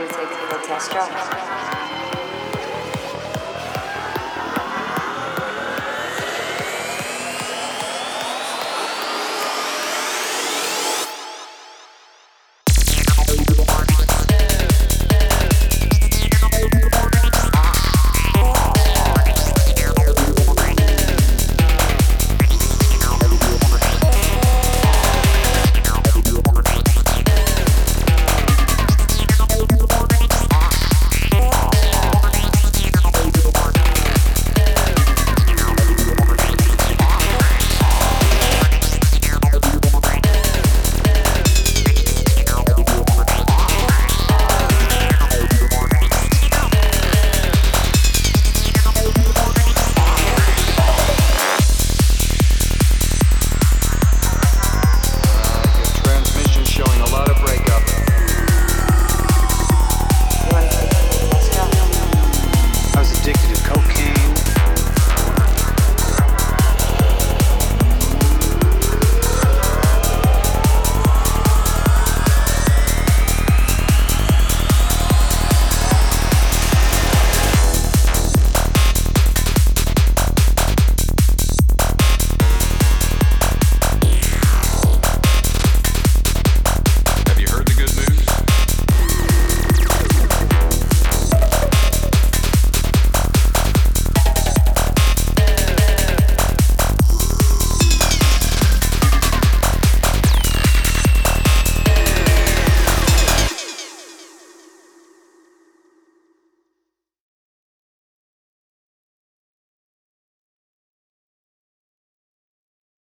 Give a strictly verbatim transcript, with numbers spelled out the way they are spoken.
want to take people to test drugs.